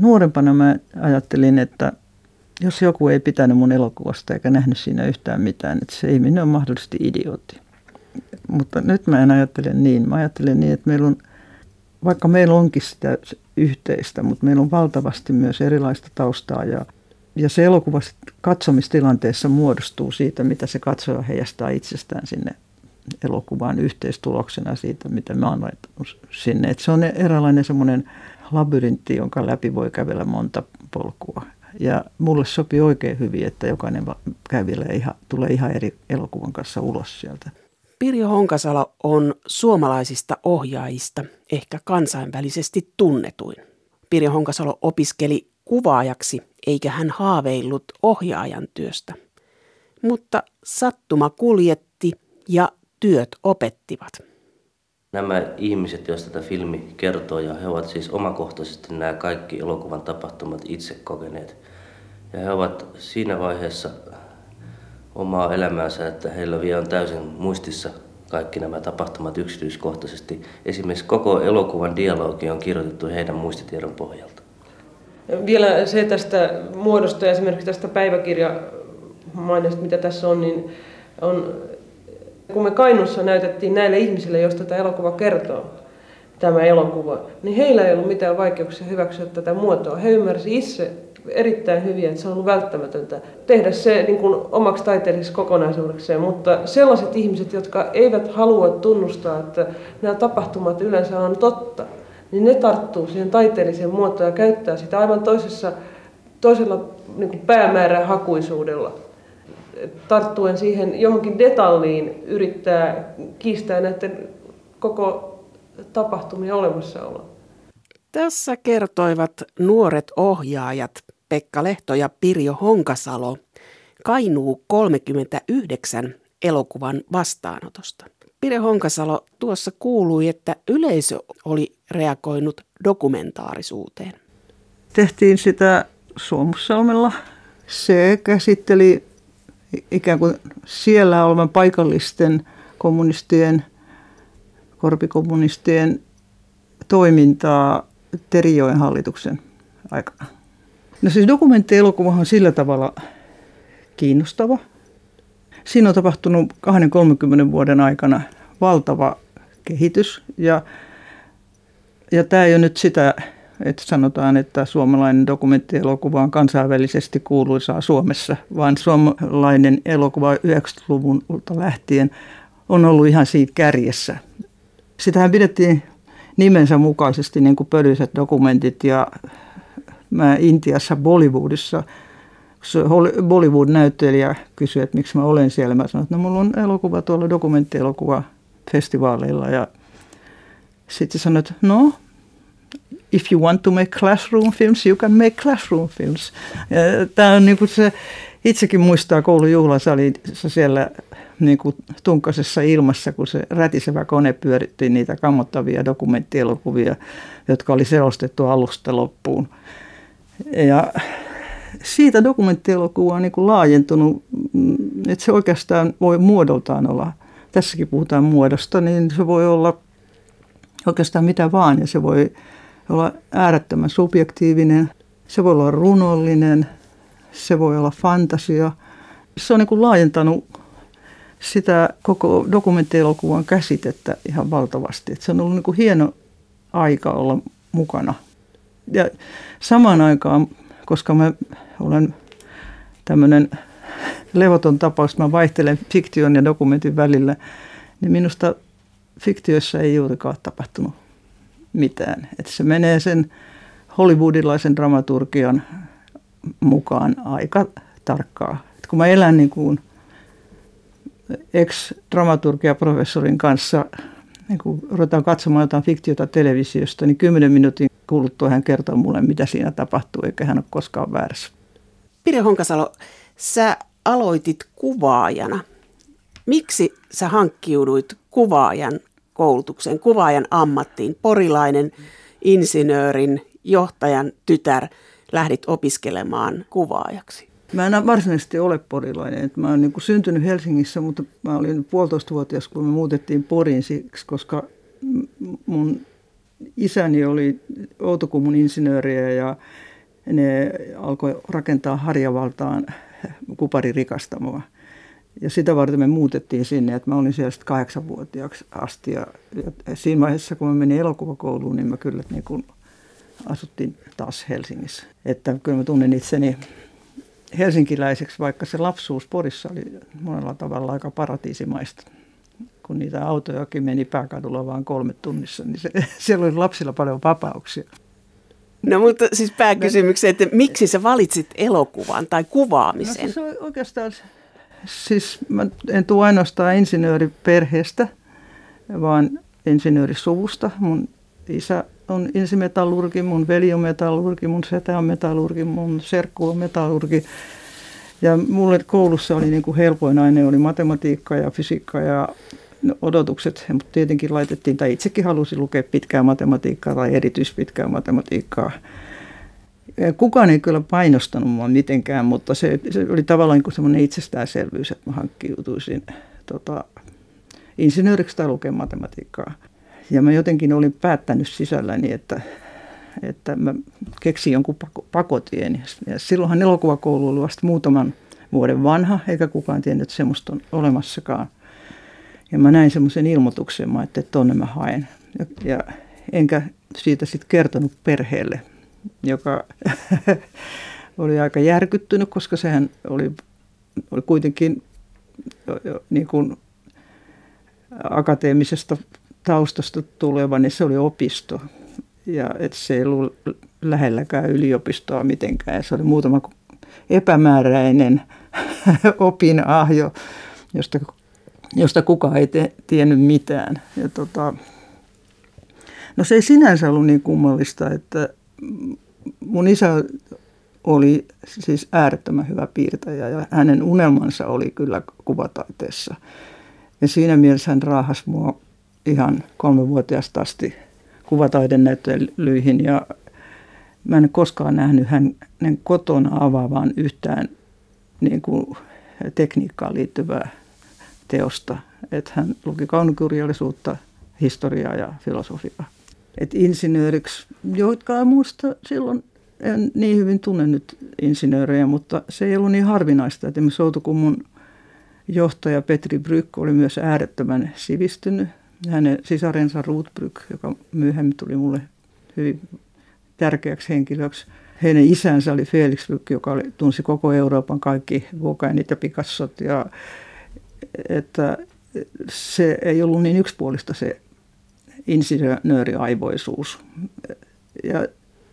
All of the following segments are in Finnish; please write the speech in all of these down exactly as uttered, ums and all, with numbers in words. nuorempana mä ajattelin, että jos joku ei pitänyt mun elokuvasta eikä nähnyt siinä yhtään mitään, että se ihminen on mahdollisesti idiootti. Mutta nyt mä en ajattele niin. Mä ajattelen niin, että meillä on, vaikka meillä onkin sitä yhteistä, mutta meillä on valtavasti myös erilaista taustaa ja Ja se elokuva katsomistilanteessa muodostuu siitä, mitä se katsoja heijastaa itsestään sinne elokuvaan yhteistuloksena siitä, mitä mä oon laittanut sinne. Et se on eräänlainen semmoinen labyrintti, jonka läpi voi kävellä monta polkua. Ja mulle sopii oikein hyvin, että jokainen kävijä ihan, tulee ihan eri elokuvan kanssa ulos sieltä. Pirjo Honkasalo on suomalaisista ohjaajista ehkä kansainvälisesti tunnetuin. Pirjo Honkasalo opiskeli kuvaajaksi, eikä hän haaveillut ohjaajan työstä. Mutta sattuma kuljetti ja työt opettivat. Nämä ihmiset, joista tämä filmi kertoo, ja he ovat siis omakohtaisesti nämä kaikki elokuvan tapahtumat itse kokeneet. Ja he ovat siinä vaiheessa omaa elämäänsä, että heillä vielä on täysin muistissa kaikki nämä tapahtumat yksityiskohtaisesti. Esimerkiksi koko elokuvan dialogi on kirjoitettu heidän muistitiedon pohjalta. Vielä se tästä muodosta ja esimerkiksi tästä päiväkirjamainosta, mitä tässä on, niin on, kun me Kainuussa näytettiin näille ihmisille, joista tämä elokuva kertoo, tämä elokuva, niin heillä ei ollut mitään vaikeuksia hyväksyä tätä muotoa. He ymmärsivät itse erittäin hyvin, että se on ollut välttämätöntä tehdä se niin kuin omaksi taiteelliseksi kokonaisuudekseen, mutta sellaiset ihmiset, jotka eivät halua tunnustaa, että nämä tapahtumat yleensä on totta, niin ne tarttuu siihen taiteelliseen muotoon ja käyttää sitä aivan toisessa, toisella niin kuin päämäärän hakuisuudella. Tarttuen siihen johonkin detaljiin yrittää kiistää näiden koko tapahtumien olemassaolo. Tässä kertoivat nuoret ohjaajat Pekka Lehto ja Pirjo Honkasalo Kainuu kolmekymmentäyhdeksän elokuvan vastaanotosta. Pirjo Honkasalo tuossa kuului, että yleisö oli reagoinut dokumentaarisuuteen. Tehtiin sitä Suomussalmella. Se käsitteli ikään kuin siellä olevan paikallisten kommunistien, korpikommunistien toimintaa Terijoen hallituksen aikana. No siis dokumenttielokuvahan on sillä tavalla kiinnostava. Siinä on tapahtunut kahdenkymmenen kolmenkymmenen vuoden aikana valtava kehitys ja, ja tämä ei ole nyt sitä, että sanotaan, että suomalainen dokumenttielokuva on kansainvälisesti kuuluisaa Suomessa, vaan suomalainen elokuva yhdeksänkymmentäluvulta lähtien on ollut ihan siitä kärjessä. Sitähän pidettiin nimensä mukaisesti niin kuin pölyiset dokumentit ja mä Intiassa Bollywoodissa Bollywood-näyttelijä kysyi, että miksi mä olen siellä. Mä sanoin, että no, mulla on elokuva tuolla dokumenttielokuvafestivaaleilla. Ja sitten sanoi, että no, if you want to make classroom films, you can make classroom films. Ja tää on niin kuin se, itsekin muistaa koulujuhlasalissa siellä niin kuin tunkkaisessa ilmassa, kun se rätisevä kone pyöritti niitä kammottavia dokumenttielokuvia, jotka oli selostettu alusta loppuun. Ja siitä dokumenttielokuva on niin kuin laajentunut, että se oikeastaan voi muodoltaan olla, tässäkin puhutaan muodosta, niin se voi olla oikeastaan mitä vaan ja se voi olla äärettömän subjektiivinen, se voi olla runollinen, se voi olla fantasia. Se on niin kuin laajentanut sitä koko dokumenttielokuvan käsitettä ihan valtavasti, että se on ollut niin kuin hieno aika olla mukana ja samaan aikaan, koska mä olen tämmöinen levoton tapaus, mä vaihtelen fiktion ja dokumentin välillä, niin minusta fiktioissa ei juurikaan tapahtunut mitään. Että se menee sen hollywoodilaisen dramaturgian mukaan aika tarkkaa. Et kun mä elän niin kuin ex-dramaturgiaprofessorin kanssa, niin kun ruvetaan katsomaan jotain fiktiota televisiosta, niin kymmenen minuutin kuuluttua hän kertoo mulle, mitä siinä tapahtuu, eikä hän ole koskaan väärässä. Pirjo Honkasalo, sä aloitit kuvaajana. Miksi sä hankkiuduit kuvaajan koulutukseen, kuvaajan ammattiin? Porilainen insinöörin, johtajan tytär, lähdit opiskelemaan kuvaajaksi. Mä en varsinaisesti ole porilainen. Mä oon niin kuin syntynyt Helsingissä, mutta mä olin puolitoistavuotias, kun me muutettiin Poriin siksi, koska mun isäni oli Outokummun insinööriä ja ne alkoi rakentaa Harjavaltaan kuparirikastamoa. Ja sitä varten me muutettiin sinne, että mä olin siellä sitten kahdeksanvuotiaaksi asti. Ja siinä vaiheessa, kun mä menin elokuvakouluun, niin mä kyllä niin kun asuttiin taas Helsingissä. Että kyllä mä tunnen itseni helsinkiläiseksi, vaikka se lapsuus Porissa oli monella tavalla aika paratiisimaista. Kun niitä autojakin meni pääkadulla vain kolme tunnissa, niin se, siellä oli lapsilla paljon vapauksia. No mutta siis pääkysymykseen, että miksi sä valitsit elokuvan tai kuvaamisen? No siis oikeastaan, siis mä en tule ainoastaan insinööriperheestä, vaan insinöörisuvusta. Mun isä on insimetallurgi, mun veli on metallurgi, mun setä on metallurgi, mun serkku on metallurgi. Ja mulle koulussa oli niin kuin helpoin aine, oli matematiikka ja fysiikka ja odotukset, mutta tietenkin laitettiin, tai itsekin halusin lukea pitkää matematiikkaa tai erityispitkää matematiikkaa. Kukaan ei kyllä painostanut mua mitenkään, mutta se, se oli tavallaan niin kuin semmoinen itsestäänselvyys, että mä hankkiutuisin tota, insinööriksi tai lukea matematiikkaa. Ja mä jotenkin olin päättänyt sisälläni, että, että mä keksin jonkun pakotien. Ja silloinhan elokuvakoulu oli vasta muutaman vuoden vanha, eikä kukaan tiennyt, että semmoista on olemassakaan. Ja mä näin semmoisen ilmoituksen, mä ajattelin, että tonne mä haen. Ja, ja enkä siitä sitten kertonut perheelle, joka oli aika järkyttynyt, koska sehän oli, oli kuitenkin niin kuin akateemisesta taustasta tuleva, niin se oli opisto. Ja et se ei ollut lähelläkään yliopistoa mitenkään. Ja se oli muutama epämääräinen opinahjo, josta josta kukaan ei te, tiennyt mitään. Ja tota, no se ei sinänsä ollut niin kummallista, että mun isä oli siis äärettömän hyvä piirtäjä ja hänen unelmansa oli kyllä kuvataiteessa. Ja siinä mielessä hän raahasi mua ihan kolmevuotiaasta asti kuvataidenäyttelyihin ja mä en koskaan nähnyt hänen kotona avaavan yhtään niin kuin tekniikkaan liittyvää teosta, että hän luki kaunokirjallisuutta, historiaa ja filosofiaa. Et insinööriksi, joitkaan muista silloin, en niin hyvin tunne nyt insinöörejä, mutta se ei ollut niin harvinaista. Et esimerkiksi Outokummun johtaja Petri Bryk oli myös äärettömän sivistynyt. Hänen sisarensa Rut Bryk, joka myöhemmin tuli mulle hyvin tärkeäksi henkilöksi. Heidän isänsä oli Felix Bryk, joka oli, tunsi koko Euroopan kaikki Gauguinit ja Picassot ja että se ei ollut niin yksipuolista se insinööriaivoisuus. Ja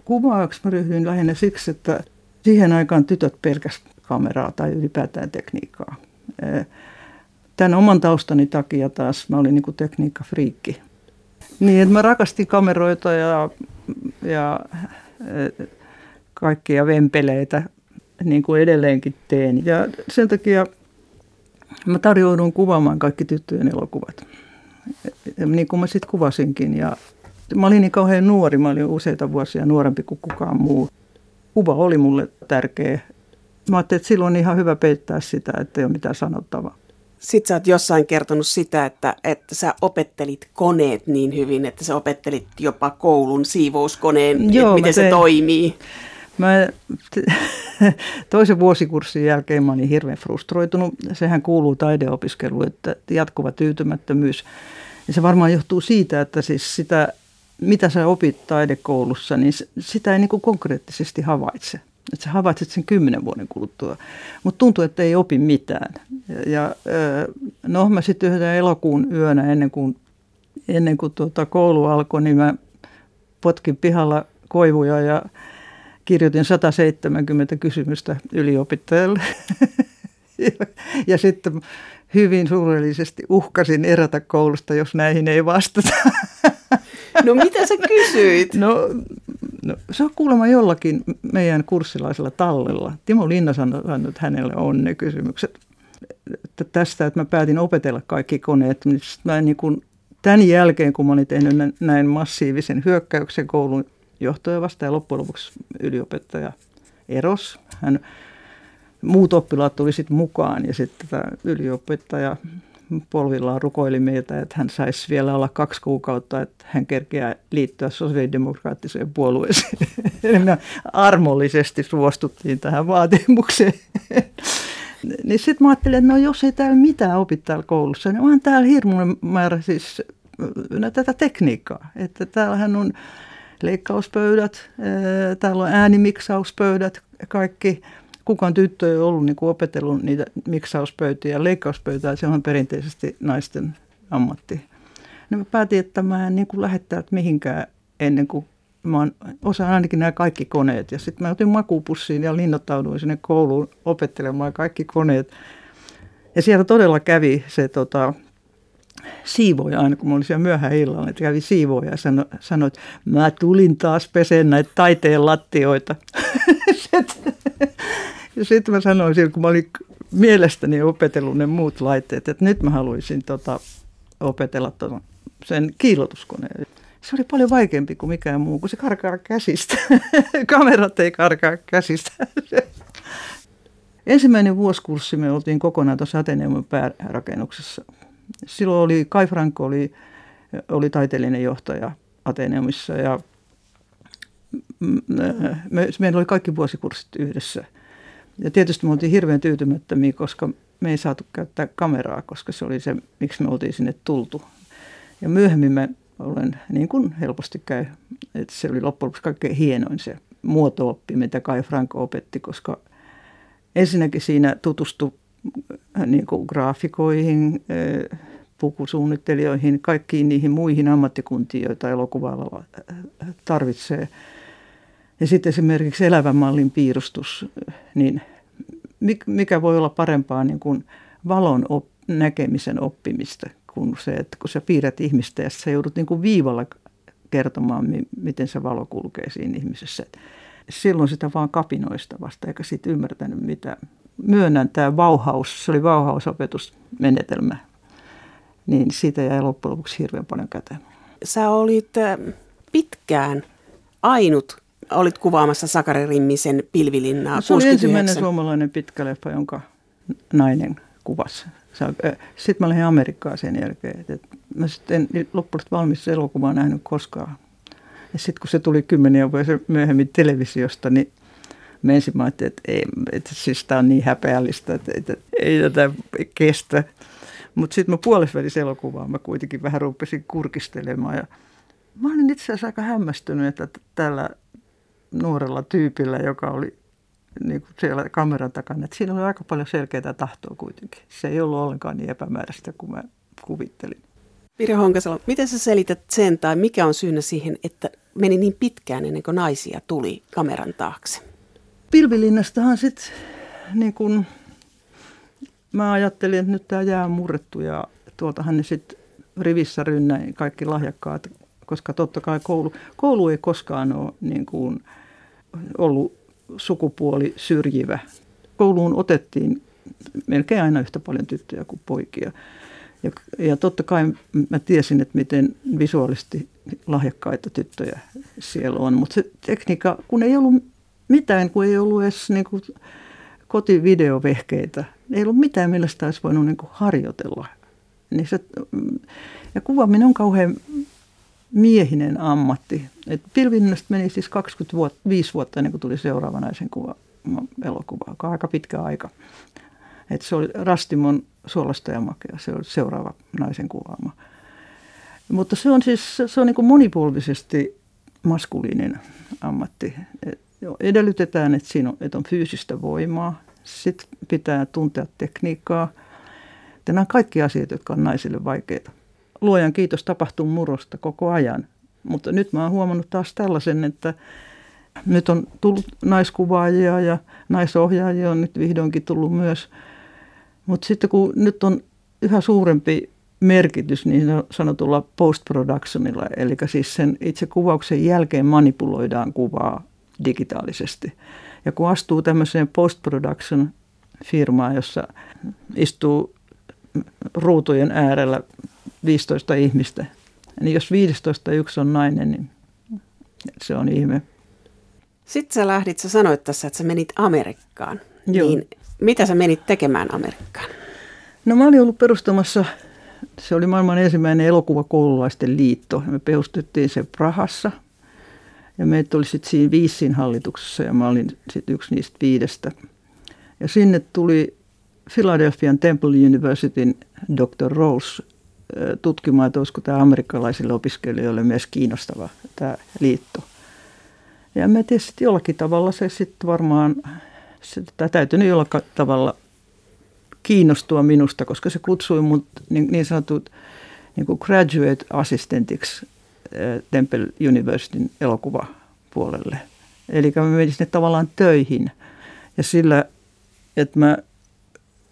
kuvaajaksi mä ryhdyin lähinnä siksi, että siihen aikaan tytöt pelkäs kameraa tai ylipäätään tekniikkaa. Tämän oman taustani takia taas mä olin niin kuin tekniikkafriikki. Niin, että mä rakastin kameroita ja, ja kaikkia vempeleitä, niin kuin edelleenkin teen. Ja sen takia mä tarjoudun kuvaamaan kaikki tyttöjen elokuvat, niin kuin mä sitten kuvasinkin. Ja mä olin niin kauhean nuori, mä olin useita vuosia nuorempi kuin kukaan muu. Kuva oli mulle tärkeä. Mä ajattelin, että silloin on ihan hyvä peittää sitä, että ei ole mitään sanottavaa. Sitten sä oot jossain kertonut sitä, että, että sä opettelit koneet niin hyvin, että sä opettelit jopa koulun siivouskoneen, joo, miten se toimii. Mä toisen vuosikurssin jälkeen mä olin hirveän frustroitunut. Sehän kuuluu taideopiskeluun, että jatkuva tyytymättömyys. Ja se varmaan johtuu siitä, että siis sitä, mitä sä opit taidekoulussa, niin sitä ei niin kuin konkreettisesti havaitse. Että sä havaitset sen kymmenen vuoden kuluttua. Mutta tuntuu, että ei opi mitään. Ja, no mä sitten yhden elokuun yönä ennen kuin, ennen kuin tuota koulu alkoi, niin mä potkin pihalla koivuja ja kirjoitin sata seitsemänkymmentä kysymystä yliopittajalle ja, ja sitten hyvin suurellisesti uhkasin erätä koulusta, jos näihin ei vastata. No mitä sä kysyit? No, no se on kuulemma jollakin meidän kurssilaisella tallella. Timo Linna sanoi, että hänelle on ne kysymykset. Tästä, että mä päätin opetella kaikki koneet. Mä niin kuin, tämän jälkeen, kun mä olin tehnyt näin massiivisen hyökkäyksen koulun johtaja vasta ja loppujen lopuksi yliopettaja eros. Hän, muut oppilaat tuli sitten mukaan ja sitten tämä yliopettaja polvillaan rukoili meiltä, että hän saisi vielä olla kaksi kuukautta, että hän kerkeää liittyä sosiaalidemokraattiseen puolueeseen. Eli me armollisesti suostuttiin tähän vaatimukseen. Niin sitten mä ajattelin, että no jos ei täällä mitään opi täällä koulussa, niin onhan täällä hirmuinen määrä siis tätä tekniikkaa. Että täällähän on leikkauspöydät, täällä on äänimiksauspöydät, kaikki. Kukaan tyttö ei ollut niin kuin opetellut niitä miksauspöytiä ja leikkauspöytää, se on perinteisesti naisten ammatti. No mä päätin, että mä en niin kuin lähde täältä mihinkään ennen kuin mä osaan ainakin nämä kaikki koneet. Ja sitten mä otin makuupussiin ja linnoittauduin sinne kouluun opettelemaan kaikki koneet. Ja siellä todella kävi se tota, siivoja, aina kun mä olin siellä myöhään illalla, että kävi siivoja ja sano, sanoi, että mä tulin taas peseen näitä taiteen lattioita. Ja sitten mä sanoin silloin, kun mä olin mielestäni opetellut ne muut laitteet, että nyt mä haluaisin tota, opetella ton, sen kiillotuskoneen. Se oli paljon vaikeampi kuin mikään muu, kun se karkaa käsistä. Kamerat ei karkaa käsistä. Ensimmäinen vuosikurssi me oltiin kokonaan tuossa Ateneumin päärakennuksessa. Silloin oli, Kaj Franck oli, oli taiteellinen johtaja Ateneumissa ja me, meillä oli kaikki vuosikurssit yhdessä. Ja tietysti me oltiin hirveän tyytymättömiä, koska me ei saatu käyttää kameraa, koska se oli se, miksi me oltiin sinne tultu. Ja myöhemmin mä olen niin kuin helposti käy, että se oli loppujen lopuksi kaikkein hienoin se muoto-oppi, mitä Kaj Franck opetti, koska ensinnäkin siinä tutustui niin kuin graafikoihin, pukusuunnittelijoihin, kaikkiin niihin muihin ammattikuntiin, joita elokuvalla tarvitsee. Ja sitten esimerkiksi elävän mallin piirustus, niin mikä voi olla parempaa niin kuin valon op, näkemisen oppimista kuin se, että kun sä piirrät ihmistä ja sä joudut niin kuin viivalla kertomaan, miten se valo kulkee siinä ihmisessä. Silloin sitä vaan kapinoista vasta, eikä siitä ymmärtänyt mitään. Myönnän tämä vauhaus, se oli vauhausopetusmenetelmä, niin siitä jäi loppujen lopuksi hirveän paljon käteen. Sä olit pitkään ainut. Olit kuvaamassa Sakari Rimisen Pilvilinnaa no, se kuusikymmentäyhdeksän. Se oli ensimmäinen suomalainen pitkä leffa, jonka nainen kuvasi. Sitten mä lähdin Amerikkaan sen jälkeen. Mä sitten en loppujen valmis elokuvaa nähnyt koskaan. Ja sitten kun se tuli kymmeniä vuosia myöhemmin televisiosta, niin mä ensin mä ajattelin, että, ei, että siis tää on niin häpeällistä, että, että ei tätä kestä. Mutta sitten mä puolesvälissä elokuvaa mä kuitenkin vähän rupesin kurkistelemaan. Ja mä olin itse asiassa aika hämmästynyt, että tällä nuorella tyypillä, joka oli niin kuin siellä kameran takana. Että siinä oli aika paljon selkeää tahtoa kuitenkin. Se ei ollut ollenkaan niin epämääräistä kuin mä kuvittelin. Pirjo Honkasalo, miten sä selität sen tai mikä on syynä siihen, että meni niin pitkään ennen kuin naisia tuli kameran taakse? Pilvilinnastahan sitten niin kun mä ajattelin, että nyt tää jää murrettu ja tuoltahan ne sitten rivissä rynnäin kaikki lahjakkaat, koska totta kai koulu, koulu ei koskaan ole niin kuin ollut sukupuoli syrjivä. Kouluun otettiin melkein aina yhtä paljon tyttöjä kuin poikia. Ja, ja totta kai mä tiesin, että miten visuaalisesti lahjakkaita tyttöjä siellä on. Mutta se tekniikka, kun ei ollut mitään, kun ei ollut edes niin kuin kotivideovehkeitä, ei ollut mitään, millä sitä olisi voinut niin kuin harjoitella. Niin se, ja kuvaaminen on kauhean miehinen ammatti. Et Pilvilinnasta meni siis kaksikymmentäviisi vuotta ennen kuin tuli seuraava naisen kuva, elokuva, joka on aika pitkä aika. Et se oli Rastimon Suolasta ja makea, se oli seuraava naisen kuvaama. Mutta se on siis se on niin kuin monipolvisesti maskuliininen ammatti. Et edellytetään, että siinä on, että on fyysistä voimaa, sitten pitää tuntea tekniikkaa. Ja nämä on kaikki asiat, jotka on naisille vaikeita. Luojan kiitos tapahtuu murrosta koko ajan, mutta nyt mä oon huomannut taas tällaisen, että nyt on tullut naiskuvaajia ja naisohjaajia on nyt vihdoinkin tullut myös. Mutta sitten kun nyt on yhä suurempi merkitys niin sanotulla post-productionilla, eli siis sen itse kuvauksen jälkeen manipuloidaan kuvaa digitaalisesti. Ja kun astuu tämmöiseen post-production firmaan, jossa istuu ruutujen äärellä viisitoista ihmistä. Niin jos viisitoista yksi on nainen, niin se on ihme. Sitten sä lähdit, sä sanoit tässä, että sä menit Amerikkaan. Joo. Niin mitä sä menit tekemään Amerikkaan? No mä olin ollut perustamassa, se oli maailman ensimmäinen elokuvakoululaisten liitto. Me perustettiin se Prahassa ja meitä oli sitten siinä viisin hallituksessa ja mä olin sitten yksi niistä viidestä. Ja sinne tuli Philadelphian Temple Universityn doktor Rawls tutkimaan, että olisiko tämä amerikkalaisille opiskelijoille myös kiinnostava tämä liitto. Ja mä tiedän, että jollakin tavalla se sitten varmaan, tämä täytyy jollakin tavalla kiinnostua minusta, koska se kutsui mut niin, niin sanotut niin kuin graduate assistantiksi Temple Universityn elokuvapuolelle. Eli mä menin sinne tavallaan töihin ja sillä, että mä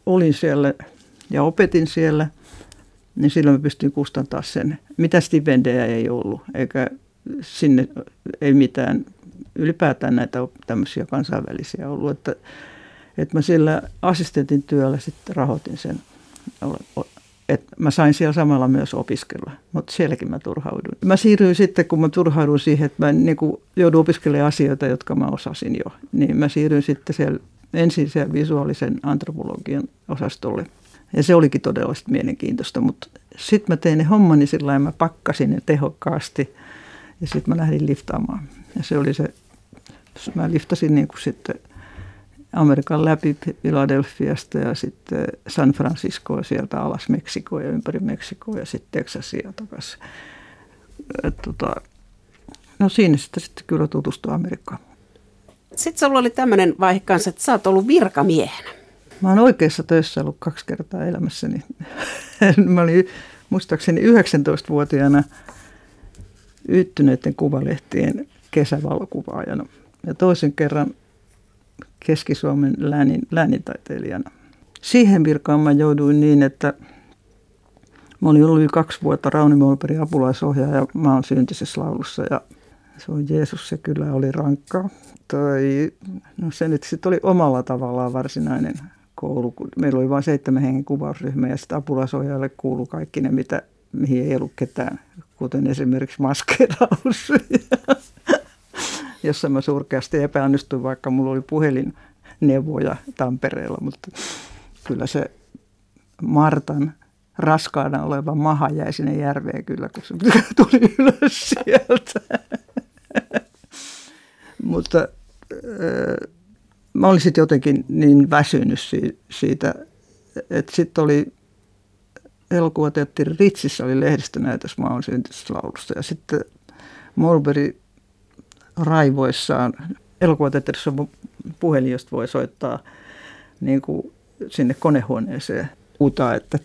olin siellä ja opetin siellä, niin silloin mä pystyin kustantamaan sen. Mitä stipendejä ei ollut, eikä sinne ei mitään ylipäätään näitä tämmöisiä kansainvälisiä ollut. Että, että mä sillä assistentin työllä sitten rahoitin sen, että mä sain siellä samalla myös opiskella, mutta sielläkin mä turhauduin. Mä siirryin sitten, kun mä turhauduin siihen, että mä niin kun joudun opiskelemaan asioita, jotka mä osasin jo, niin mä siirryin sitten siellä ensin siellä visuaalisen antropologian osastolle. Ja se olikin todella mielenkiintoista, mutta sitten mä tein ne hommani sillä lailla, mä pakkasin ne tehokkaasti ja sitten mä lähdin liftaamaan. Ja se oli se, mä liftasin niin kuin sitten Amerikan läpi Philadelphiasta ja sitten San Franciscoa sieltä alas Meksikoa ja ympäri Meksikoa ja sitten Texasia takaisin. Tota, no siinä sitten, sitten kyllä tutustui Amerikkaan. Sitten sulla oli tämmöinen vaihe kanssa, että sä oot ollut virkamiehenä. Mä oon oikeassa töissä ollut kaksi kertaa elämässäni. Mä olin muistaakseni yhdeksäntoistavuotiaana Yhtyneiden Kuvalehtien kesävalokuvaajana ja toisen kerran Keski-Suomen läänin, läänintaiteilijana. Siihen virkaan mä jouduin niin, että mä olin ollut kaksi vuotta Rauni Mollbergin apulaisohjaaja Maan syntisessä laulussa ja se on Jeesus, se kyllä oli rankkaa. Tai, no se nyt sitten oli omalla tavallaan varsinainen koulu. Meillä oli vain seitsemän hengen kuvausryhmä ja sitten apulaisohjaajalle kuului kaikki ne, mitä, mihin ei ollut ketään, kuten esimerkiksi maskeeraus, jossa mä surkeasti epäonnistuin, vaikka mulla oli puhelinneuvoja Tampereella, mutta kyllä se Martan raskaana oleva maha jäi sinne järveen kyllä, kun se tuli ylös sieltä. Mutta äh, mä olin sitten jotenkin niin väsynyt si- siitä, että sitten oli elokuvateatteri Ritsissä oli lehdistönäytös Maan syntisessä laulusta. Ja sitten Mollberg raivoissaan, elokuvateatterissa on puhelin, josta voi soittaa niin kuin sinne konehuoneeseen utaa, että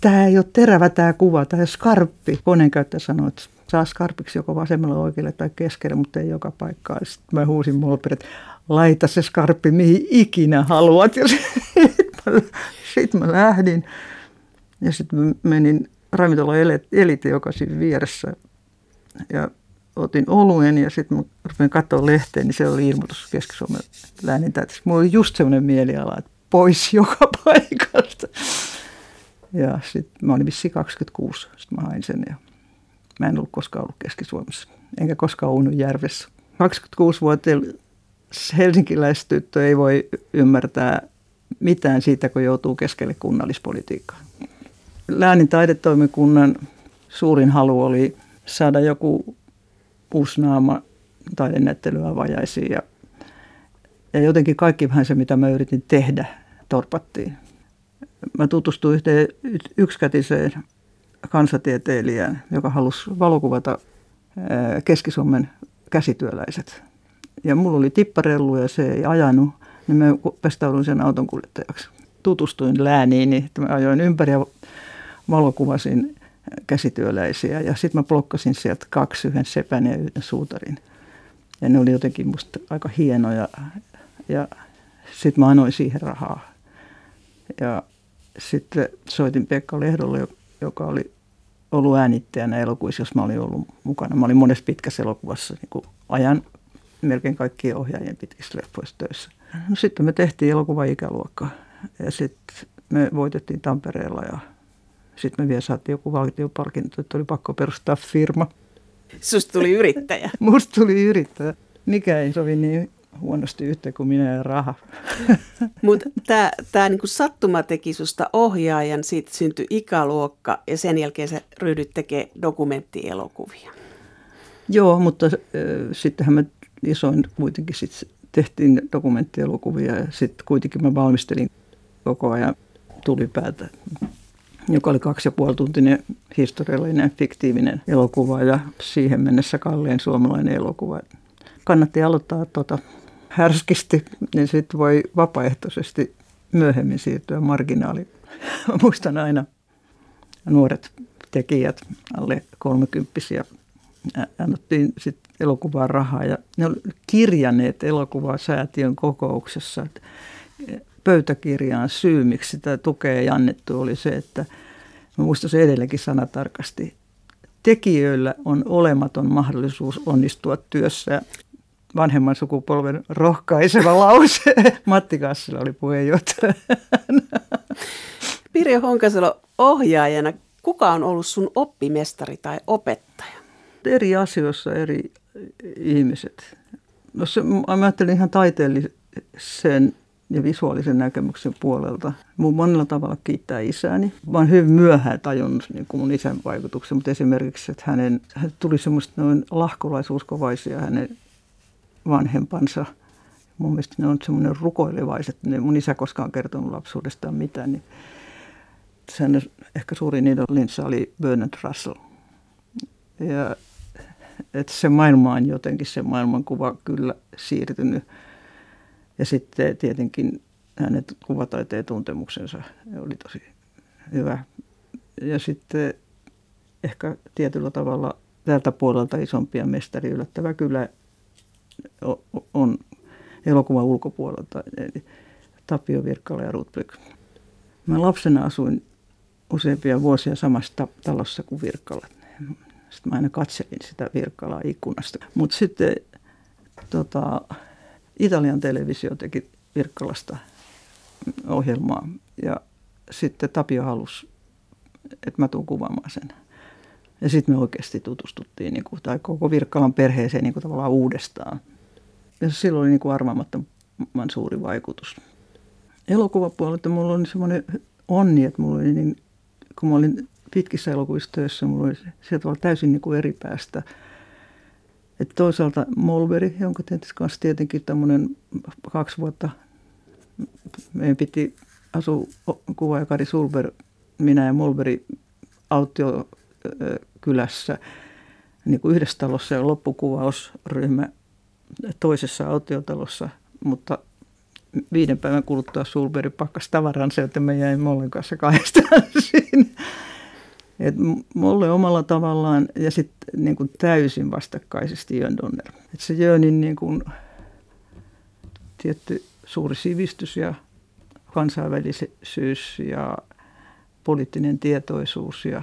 tämä ei ole terävä tämä kuva, tämä skarppi. Koneen käyttäjä sanoi, että saa skarpiksi joko vasemmalla, oikealle tai keskelle, mutta ei joka paikkaan. Sitten mä huusin Mollberg, että laita se skarppi mihin ikinä haluat. Ja sitten sit mä lähdin. Ja sitten menin ravintola Elite, joka siinä vieressä. Ja otin oluen ja sitten rupein katsoa lehteen, niin se oli ilmoitus Keski-Suomen läänintäytössä. Mulla oli just semmoinen mieliala, että pois joka paikasta. Ja sitten mä olin vissiin kaksikymmentäkuusi, sitten mä hain sen ja mä en ollut koskaan ollut Keski-Suomessa, enkä koskaan uinut järvessä. kaksikymmentäkuusivuotias helsinkiläistyttö ei voi ymmärtää mitään siitä, kun joutuu keskelle kunnallispolitiikkaan. Läänin taidetoimikunnan suurin halu oli saada joku uusnaama taidenäyttelyä vajaisiin ja, ja jotenkin kaikki vähän se, mitä mä yritin tehdä, torpattiin. Mä tutustuin yhteen yksikätiseen kansatieteilijään, joka halusi valokuvata Keski-Suomen käsityöläiset. Ja mulla oli tipparellu ja se ei ajanut, niin mä pestauduin sen auton kuljettajaksi. Tutustuin lääniin, niin mä ajoin ympäri ja valokuvasin käsityöläisiä. Ja sitten mä blokkasin sieltä kaksi, yhden sepän ja yhden suutarin. Ja ne oli jotenkin musta aika hienoja. Ja sitten mä annoin siihen rahaa. Ja sitten soitin Pekka Lehdolle, joka oli ollut äänittäjänä elokuissa, jos mä olin ollut mukana. Mä olin monessa pitkässä elokuvassa niin kuin ajan melkein kaikkien ohjaajien pitkissä leffoissa töissä. No, sitten me tehtiin elokuvaikäluokkaa ja sitten me voitettiin Tampereella ja sitten me vielä saatiin joku valtiopalkinto, että oli pakko perustaa firma. Susta tuli yrittäjä. Musta tuli yrittäjä. Mikä ei sovi niin huonosti yhteen kuin minä ja raha. Mutta tämä niinku sattuma teki susta ohjaajan, siitä syntyi ikäluokka ja sen jälkeen sä ryhdyt tekemään dokumenttielokuvia. Joo, mutta äh, sittenhän mä isoin kuitenkin sit tehtiin dokumenttielokuvia ja sitten kuitenkin mä valmistelin koko ajan Tulipäätä, joka oli kaksi ja puoli tuntinen historiallinen fiktiivinen elokuva ja siihen mennessä kallein suomalainen elokuva. Kannatti aloittaa tuota härskisti, niin sitten voi vapaaehtoisesti myöhemmin siirtyä marginaaliin. Muistan aina nuoret tekijät, alle kolmekymppisiä, annettiin sitten elokuvaa rahaa ja ne oli kirjanneet elokuvaa säätiön kokouksessa. Pöytäkirjaan syy, miksi sitä tukea ei annettu, oli se, että mä muistan se edelleenkin sanatarkasti. Tekijöillä on olematon mahdollisuus onnistua työssä. Vanhemman sukupolven rohkaiseva lause. Matti Kassila oli puheenjohtaja. Pirjo Honkasalo, ohjaajana, kuka on ollut sun oppimestari tai opettaja? Eri asioissa eri ihmiset. No se, mä ajattelin ihan taiteellisen ja visuaalisen näkemyksen puolelta. Mun monella tavalla kiittää isääni. Mä oon hyvin myöhään tajunnut niin kuin mun isän vaikutuksen, mutta esimerkiksi, että hänen, hän tuli semmoista noin lahkolaisuuskovaisia hänen vanhempansa. Mun mielestä ne on semmoinen rukoilevaiset. Ne mun isä koskaan kertonut lapsuudestaan mitään. Niin sen ehkä suurin idolinsa oli Bernard Russell. Ja että se maailma on jotenkin se maailmankuva kyllä siirtynyt. Ja sitten tietenkin hänen kuvataiteen tuntemuksensa oli tosi hyvä. Ja sitten ehkä tietyllä tavalla tältä puolelta isompia mestari yllättävä kyllä on elokuvan ulkopuolelta, eli Tapio Wirkkala ja Rut Bryk. Mä lapsena asuin useampia vuosia samassa talossa kuin Wirkkala. Sitten mä aina katselin sitä Virkkalaa ikkunasta. Mutta sitten tota... Italian televisio teki Virkkalasta ohjelmaa ja sitten Tapio halusi, että mä tuun kuvaamaan sen. Ja sitten me oikeasti tutustuttiin niin kuin, tai koko Virkkalan perheeseen niin kuin, tavallaan uudestaan. Ja silloin oli niin kuin, arvaamattoman suuri vaikutus. Elokuvapuolelta mulla oli semmoinen onni, että mulla oli niin, kun mä olin pitkissä elokuvissa töissä, mulla oli sieltä tavalla täysin niin kuin eri päästä. Et toisaalta Mollberg, jonka kanssa tietenkin tämmöinen kaksi vuotta, meidän piti asua kuvaaja Kari Sulber, minä ja Mollberg autiokylässä niin kuin yhdessä talossa ja loppukuvausryhmä toisessa autiotalossa, mutta viiden päivän kuluttua Sulberg pakkasi tavaransa, joten me jäin Mollen kanssa kahdestaan siinä. Et Molle omalla tavallaan ja sitten niin kuin täysin vastakkaisesti Jörn Donner. Et se Jörnin niin kuin tietty suuri sivistys ja kansainvälisyys ja poliittinen tietoisuus ja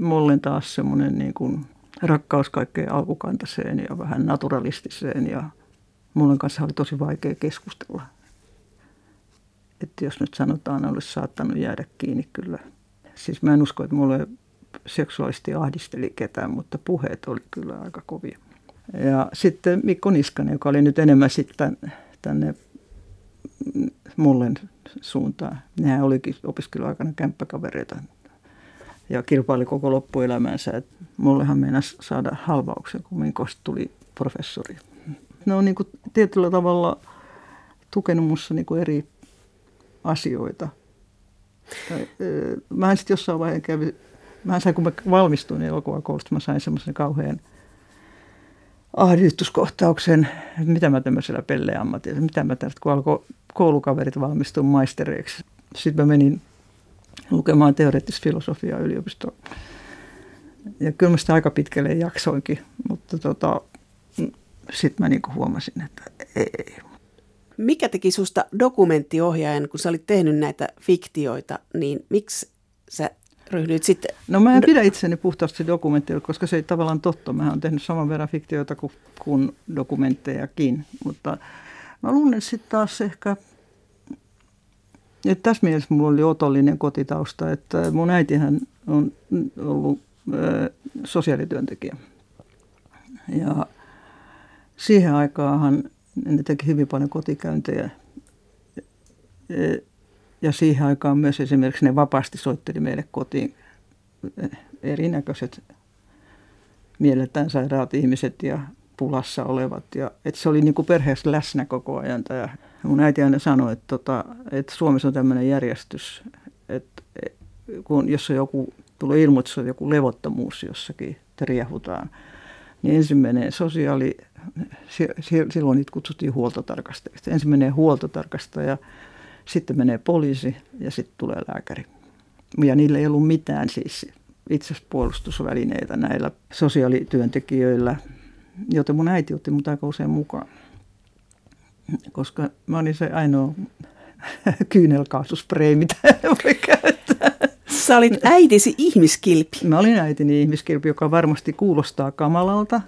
Mollen taas semmoinen niin kuin rakkaus kaikkeen alkukantaiseen ja vähän naturalistiseen ja Mollen kanssa oli tosi vaikea keskustella. Että jos nyt sanotaan, olisi saattanut jäädä kiinni kyllä. Siis mä en usko, että mulle seksuaalisesti ahdisteli ketään, mutta puheet oli kyllä aika kovia. Ja sitten Mikko Niskanen, joka oli nyt enemmän sitten tänne Mollen suuntaan. Nehän olikin opiskeluaikana kämppäkavereita ja kilpaili koko loppuelämänsä. Et Mollehan meinasi saada halvauksen, kun Mikosta tuli professori. Ne on niin kuin tietyllä tavalla tukenut minussa niin kuin eri asioita. Mähän sitten jossain vaiheessa kävi, mähän sain, kun mä valmistuin elokuvakoulusta, mä sain semmoisen kauhean ahdistuskohtauksen, että mitä mä tämmöisellä pelleammatilla, mitä mä tämmöisellä, kun alkoi koulukaverit valmistua maistereiksi. Sitten mä menin lukemaan teoreettista filosofiaa yliopistoon. Ja kyllä mä sitä aika pitkälle jaksoinkin, mutta tota, sitten mä niinku huomasin, että ei. Mikä teki susta dokumenttiohjaajan, kun sä olit tehnyt näitä fiktioita, niin miksi sä ryhdyit sitten? No mä en pidä itseni puhtaasti dokumenttiohjaajan, koska se ei tavallaan totta. Mä oon tehnyt saman verran fiktioita kuin, kuin dokumenttejakin, mutta mä luulen sitten taas ehkä, että tässä mielessä mulla oli otollinen kotitausta, että mun äitihän on ollut äh, sosiaalityöntekijä ja siihen aikaanhan ne teki hyvin paljon kotikäyntejä. Ja siihen aikaan myös esimerkiksi ne vapaasti soitteli meille kotiin erinäköiset mielletään sairaat ihmiset ja pulassa olevat. Ja, et se oli niin kuin perheessä läsnä koko ajan. Ja mun äiti aina sanoi, että, tota, että Suomessa on tämmöinen järjestys, että kun, jos on joku, tulee ilmoitus, on joku levottomuus jossakin, että riehutaan, niin ensimmäinen sosiaali, silloin niitä kutsuttiin huoltotarkastajista. Ensin menee huoltotarkastaja, sitten menee poliisi ja sitten tulee lääkäri. Ja niillä ei ollut mitään siis itsepuolustusvälineitä näillä sosiaalityöntekijöillä, joten mun äiti otti mut aika usein mukaan, koska mä olin se ainoa kyynelkaasuspray, mitä voi käyttää. Sä olit äitisi ihmiskilpi. Mä olin äitini ihmiskilpi, joka varmasti kuulostaa kamalalta,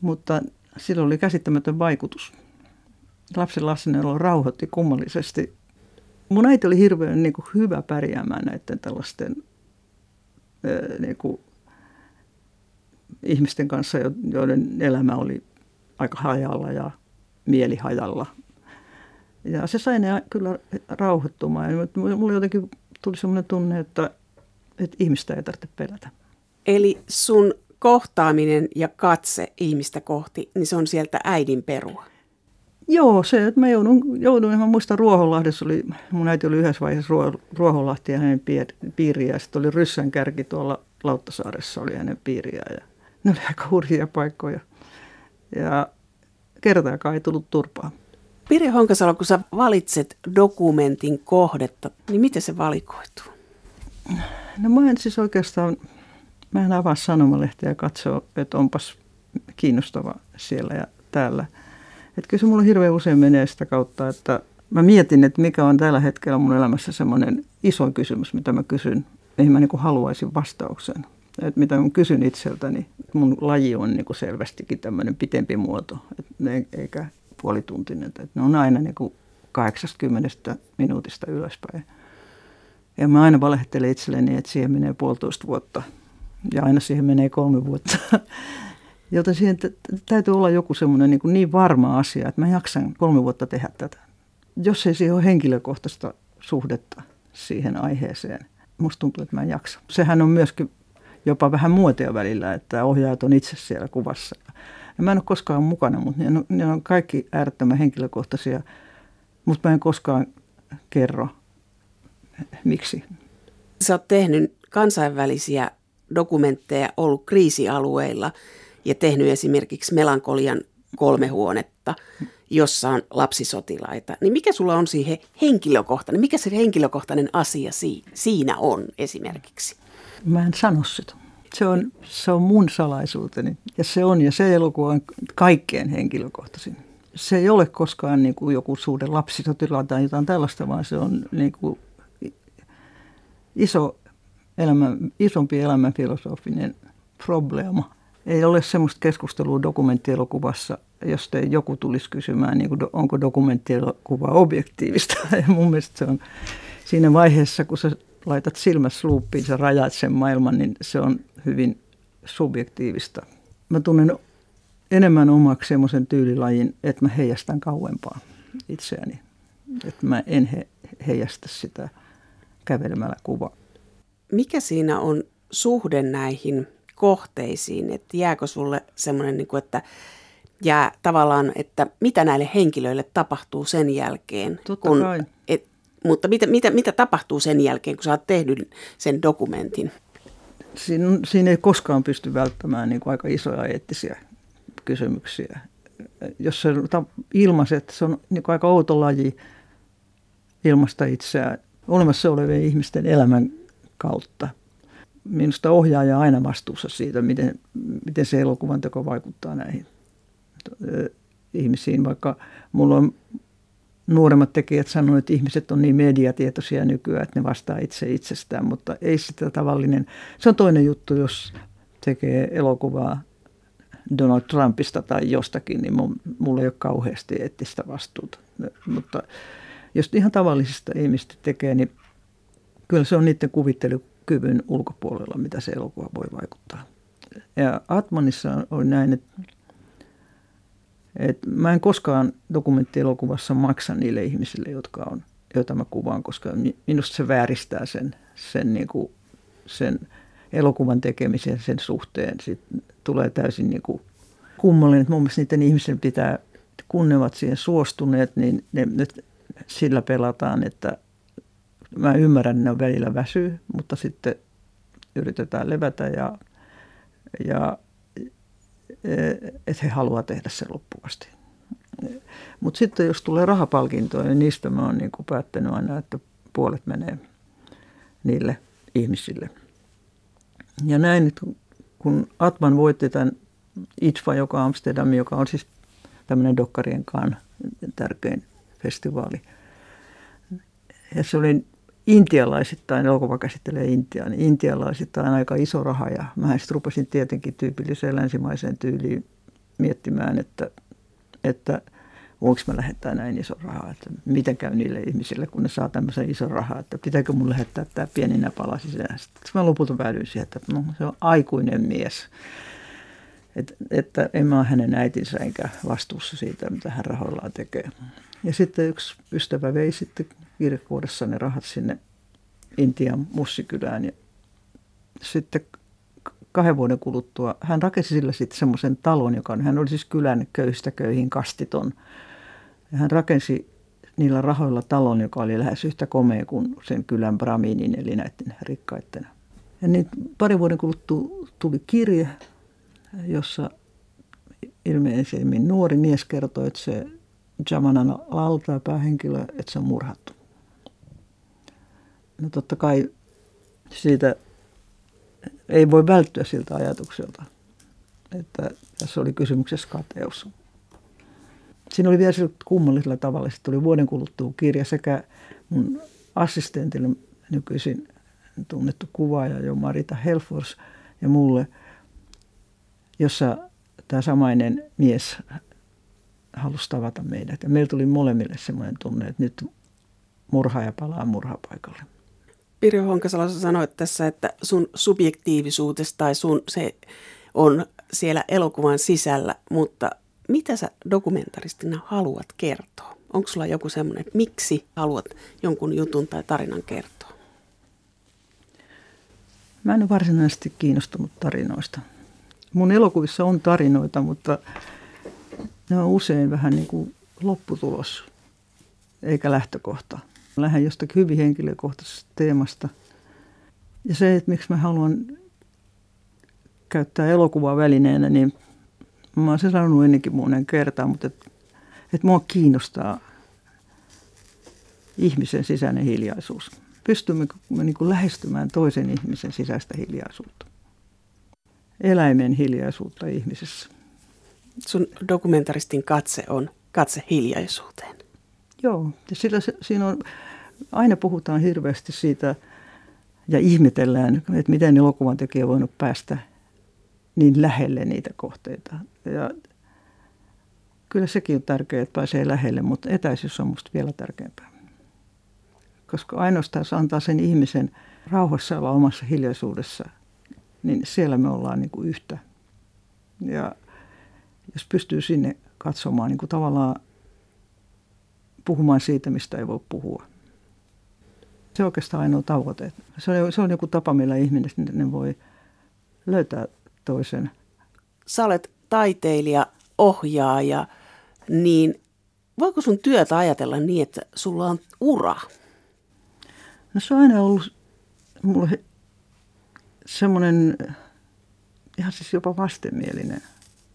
mutta sillä oli käsittämätön vaikutus. Lapsen läsnäolo rauhoitti kummallisesti. Mun äiti oli hirveän niin kuin hyvä pärjäämään näiden tällaisten niin kuin ihmisten kanssa, joiden elämä oli aika hajalla ja mielihajalla. Ja se sai ne kyllä rauhoittumaan. Mulla jotenkin tuli sellainen tunne, että, että ihmistä ei tarvitse pelätä. Eli sun kohtaaminen ja katse ihmistä kohti, niin se on sieltä äidin perua? Joo, se, että mä joudun, joudun mä muistan Ruohonlahdessa, oli, mun äiti oli yhdessä vaiheessa Ruohonlahti ja hänen piiriään. Sitten oli Ryssän kärki tuolla Lauttasaaressa, oli hänen piiriään. Ja ne oli aika hurjia paikkoja. Ja kertaakaan ei tullut turpaa. Pirjo Honkasalo, kun sä valitset dokumentin kohdetta, niin miten se valikoituu? No mä en siis oikeastaan, mä en avaa sanomalehtiä ja katsoa, että onpas kiinnostava siellä ja täällä. Että kyllä se mulla hirveän usein menee sitä kautta, että mä mietin, että mikä on tällä hetkellä mun elämässä semmoinen iso kysymys, mitä mä kysyn, mihin mä niin kuin haluaisin vastauksen. Että mitä mä kysyn itseltäni, mun laji on niin kuin selvästikin tämmöinen pitempi muoto, et, eikä puolituntinen. Että ne on aina niin kuin kahdeksankymmentä minuutista ylöspäin. Ja mä aina valehtelen itselleni, että siihen menee puolitoista vuotta ja aina siihen menee kolme vuotta. Joten siihen täytyy olla joku semmoinen niin, niin varma asia, että mä jaksan kolme vuotta tehdä tätä. Jos ei siihen ole henkilökohtaista suhdetta siihen aiheeseen, musta tuntuu, että mä en jaksa. Sehän on myöskin jopa vähän muotia välillä, että ohjaajat on itse siellä kuvassa. Ja mä en ole koskaan mukana, mutta ne on, ne on kaikki äärettömän henkilökohtaisia, mutta mä en koskaan kerro, miksi. Sä oot tehnyt kansainvälisiä dokumentteja, ollut kriisialueilla ja tehnyt esimerkiksi Melankolian kolme huonetta, jossa on lapsisotilaita. Niin mikä sulla on siihen henkilökohtainen, mikä se henkilökohtainen asia siinä on esimerkiksi? Mä en sano sitä. Se on, se on mun salaisuuteni. Ja se on, ja se elokuva on kaikkein henkilökohtaisin. Se ei ole koskaan niin kuin joku suhde lapsisotilaan tai jotain tällaista, vaan se on niin kuin iso elämän, isompi elämänfilosofinen probleema. Ei ole semmoista keskustelua dokumenttielokuvassa, jos te joku tulisi kysymään, niin kuin, onko dokumenttielokuva objektiivista. Ja mun mielestä se on siinä vaiheessa, kun sä laitat silmässä luuppiin, sä rajaat sen maailman, niin se on hyvin subjektiivista. Mä tunnen enemmän omaksi semmoisen tyylilajin, että mä heijastan kauempaa itseäni. Että mä en he, heijasta sitä kävelemällä kuvaa. Mikä siinä on suhde näihin kohteisiin, että jääkö sulle semmoinen, että jää tavallaan, että mitä näille henkilöille tapahtuu sen jälkeen? Totta kun, kai. Et, mutta mitä, mitä, mitä tapahtuu sen jälkeen, kun sä oot tehnyt sen dokumentin? Siin, siinä ei koskaan pysty välttämään niin kuin aika isoja eettisiä kysymyksiä. Jos sä ilmaiset, se on niin kuin aika outo laji ilmaista itseään olemassa olevien ihmisten elämän kautta. Minusta ohjaaja on aina vastuussa siitä, miten, miten se elokuvan teko vaikuttaa näihin ihmisiin. Vaikka mulla on nuoremmat tekijät sanoneet, että ihmiset on niin mediatietoisia nykyään, että ne vastaa itse itsestään, mutta ei sitä tavallinen. Se on toinen juttu, jos tekee elokuvaa Donald Trumpista tai jostakin, niin mulla ei ole kauheasti eettistä vastuuta. Mutta jos ihan tavallisista ihmistä tekee, niin kyllä se on niiden kuvittelu. Kyvyn ulkopuolella, mitä se elokuva voi vaikuttaa. Ja Atmanissa on näin, että Et mä en koskaan dokumenttielokuvassa maksa niille ihmisille, jotka on, joita mä kuvaan, koska minusta se vääristää sen, sen, niin kuin, sen elokuvan tekemisen sen suhteen. Sitten tulee täysin niin kuin kummallinen. Mun mielestä niiden ihmisten pitää, kun ne ovat siihen suostuneet, niin ne, nyt sillä pelataan, että mä ymmärrän, että ne on välillä väsyy, mutta sitten yritetään levätä ja, ja että he haluaa tehdä sen loppuvasti. Mutta sitten jos tulee rahapalkintoja, niin niistä mä oon niinku päättänyt aina, että puolet menee niille ihmisille. Ja näin, kun Atman voitti tämän I D F A, joka Amsterdam, joka on siis tämmöinen dokkarienkaan tärkein festivaali. Ja se oli intialaisittain, elokuva käsittelee Intiaa, niin intialaisittain aika iso raha. Ja mä sitten rupesin tietenkin tyypilliseen länsimaiseen tyyliin miettimään, että, että voinko mä lähettää näin iso rahaa, että miten käy niille ihmisille, kun ne saa tämmöisen ison rahaa, että pitääkö mun lähettää tämä pieninä palasisena. Sitten mä lopulta päädyin siihen, että no, se on aikuinen mies, Et, että en mä ole hänen äitinsä enkä vastuussa siitä, mitä hän rahoillaan tekee. Ja sitten yksi ystävä vei sitten kirjavuodessa ne rahat sinne Intian mussikylään. Ja sitten kahden vuoden kuluttua hän rakensi sillä sitten semmoisen talon, joka hän oli siis kylän köyhistä köyhiin kastiton. Ja hän rakensi niillä rahoilla talon, joka oli lähes yhtä komea kuin sen kylän brahminin, eli näiden rikkaiden. Ja niin parin vuoden kuluttua tuli kirje, jossa ilmeisesti nuori mies kertoi, että se Jamanan lautaa päähenkilö, että se on murhattu. No totta kai siitä ei voi välttyä siltä ajatukselta, että tässä oli kysymyksessä kateus. Siinä oli vielä kummallisella tavalla. Sitten tuli vuoden kuluttua kirja sekä mun assistentille, nykyisin tunnettu kuvaaja jo Marita Helfors, ja mulle, jossa tämä samainen mies halusi tavata meidät. Ja meillä tuli molemmille semmoinen tunne, että nyt murhaaja palaa murhapaikalle. Pirjo Honkasalo, sä sanoit tässä, että sun subjektiivisuutesi tai sun se on siellä elokuvan sisällä, mutta mitä sä dokumentaristina haluat kertoa? Onko sulla joku semmoinen, että miksi haluat jonkun jutun tai tarinan kertoa? Mä en ole varsinaisesti kiinnostunut tarinoista. Mun elokuvissa on tarinoita, mutta ne on usein vähän niin kuin lopputulos, eikä lähtökohta. Lähden jostakin hyvin henkilökohtaisesta teemasta. Ja se, että miksi mä haluan käyttää elokuvaa välineenä, niin mä oon se sanonut ennenkin monen kertaan, mutta että et mua kiinnostaa ihmisen sisäinen hiljaisuus. Pystymmekö me niin kuin lähestymään toisen ihmisen sisäistä hiljaisuutta? Eläimen hiljaisuutta ihmisessä. Sun dokumentaristin katse on katse hiljaisuuteen. Joo, ja sillä se, siinä on, aina puhutaan hirveästi siitä ja ihmetellään, että miten elokuvan tekijä on voinut päästä niin lähelle niitä kohteita. Ja kyllä sekin on tärkeää, että pääsee lähelle, mutta etäisyys on musta vielä tärkeämpää. Koska ainoastaan se antaa sen ihmisen rauhassa olla omassa hiljaisuudessa, niin siellä me ollaan niin kuin yhtä. Ja jos pystyy sinne katsomaan, niin kuin tavallaan puhumaan siitä, mistä ei voi puhua. Se on oikeastaan ainoa tavoite. Se on, se on joku tapa, millä ihmiset ne voi löytää toisen. Sä olet taiteilija, ohjaaja, niin voiko sun työtä ajatella niin, että sulla on ura? No se on aina ollut mulle semmoinen ihan siis jopa vastenmielinen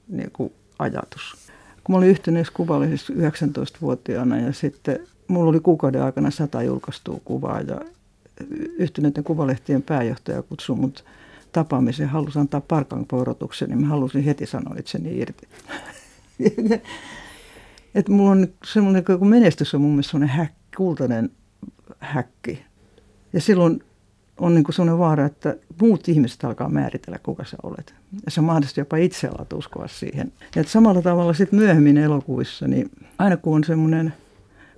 niin kuin ajatus. Kun mä olin Yhtyneessä kuvalehdes yhdeksäntoistavuotiaana ja sitten mulla oli kuukauden aikana sata julkaistua kuvaa ja Yhtyneiden Kuvalehtien pääjohtaja kutsui mut tapaamiseen, halusi antaa parkanporotuksen, niin mä halusin heti sanoa itseni irti. Että mulla on semmoinen, kun menestys on mun mielestä semmoinen häkki, kultainen häkki. Ja silloin on niin kuin sellainen vaara, että muut ihmiset alkaa määritellä, kuka sä olet. Ja sä mahdollisesti jopa itse alat uskoa siihen. Ja samalla tavalla sitten myöhemmin elokuvissa, niin aina kun on semmoinen,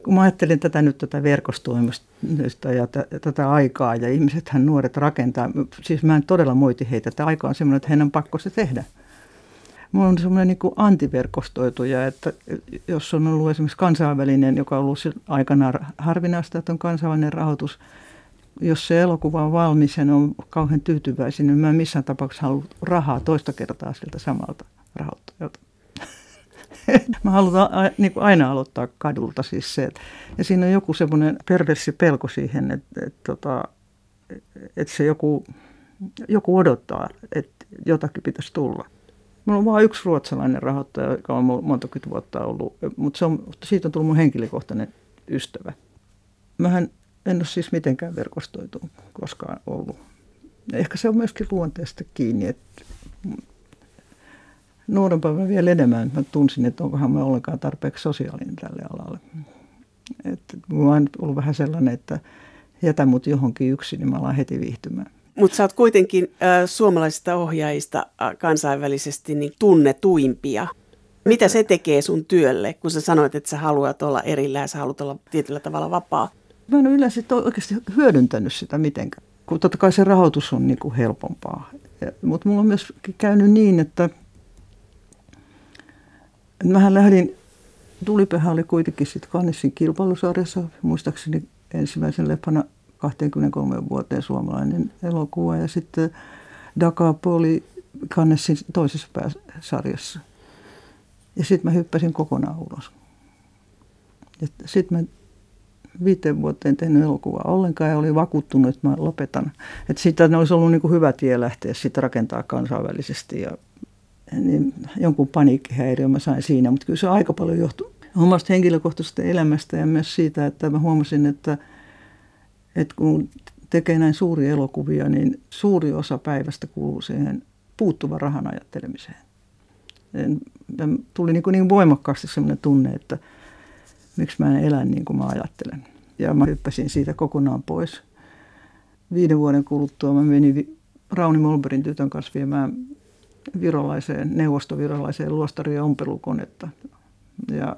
kun mä ajattelin tätä nyt tätä verkostoimista ja t- tätä aikaa, ja ihmisethän nuoret rakentaa, siis mä en todella moiti heitä, että aika on semmoinen, että heidän on pakko se tehdä. Minulla on semmoinen niin antiverkostoituja, että jos on ollut esimerkiksi kansainvälinen, joka on ollut aikanaan harvinaista, että on kansainvälinen rahoitus, jos se elokuva on valmis ja ne on kauhean tyytyväisiä, niin mä en missään tapauksessa halua rahaa toista kertaa siltä samalta rahoittajalta. Mä haluan aina aloittaa kadulta siis se, että, ja siinä on joku semmoinen perversi pelko siihen, että, että, että se joku, joku odottaa, että jotakin pitäisi tulla. Mulla on vain yksi ruotsalainen rahoittaja, joka on montakymmentä vuotta ollut, mutta se on, siitä on tullut mun henkilökohtainen ystävä. Mähän en ole siis mitenkään verkostoitunut koskaan ollut. Ehkä se on myöskin luonteesta kiinni, että nuorempana vielä enemmän. Mä tunsin, että onkohan mä ollenkaan tarpeeksi sosiaalinen tälle alalle. Että mä oon ollut vähän sellainen, että jätä mut johonkin yksin, niin mä alan heti viihtymään. Mutta sä oot kuitenkin äh, suomalaisista ohjaajista äh, kansainvälisesti niin tunnetuimpia. Mitä se tekee sun työlle, kun sä sanoit, että sä haluat olla erillään ja sä haluat olla tietyllä tavalla vapaa? Mä en ole yleensä oikeasti hyödyntänyt sitä mitenkään, kun totta kai se rahoitus on niinku helpompaa. Mutta mulla on myös käynyt niin, että mähän lähdin, Tulipehä oli kuitenkin sitten Kannesin kilpailusarjassa, muistaakseni ensimmäisen leffana kaksikymmentäkolme vuoteen suomalainen elokuva, ja sitten Dakapo oli Kannesin toisessa pääsarjassa. Ja sitten mä hyppäsin kokonaan ulos. Sitten mä viiteen vuoteen tehnyt elokuvaa ollenkaan ja olin vakuuttunut, että mä lopetan. Että siitä olisi ollut niin kuin hyvä tie lähteä sitten rakentaa kansainvälisesti ja niin jonkun paniikkihäiriö mä sain siinä, mutta kyllä se aika paljon johtui omasta henkilökohtaisesta elämästä ja myös siitä, että mä huomasin, että, että kun tekee näin suuria elokuvia, niin suuri osa päivästä kuuluu siihen puuttuvan rahan ajattelemiseen. Ja tuli niin, kuin niin voimakkaasti sellainen tunne, että miksi mä en elä niin kuin mä ajattelen. Ja mä hyppäsin siitä kokonaan pois. Viiden vuoden kuluttua mä menin Rauni Mollbergin tytön kanssa viemään virolaiseen, neuvostovirolaiseen luostariin ja ompelukonetta. Ja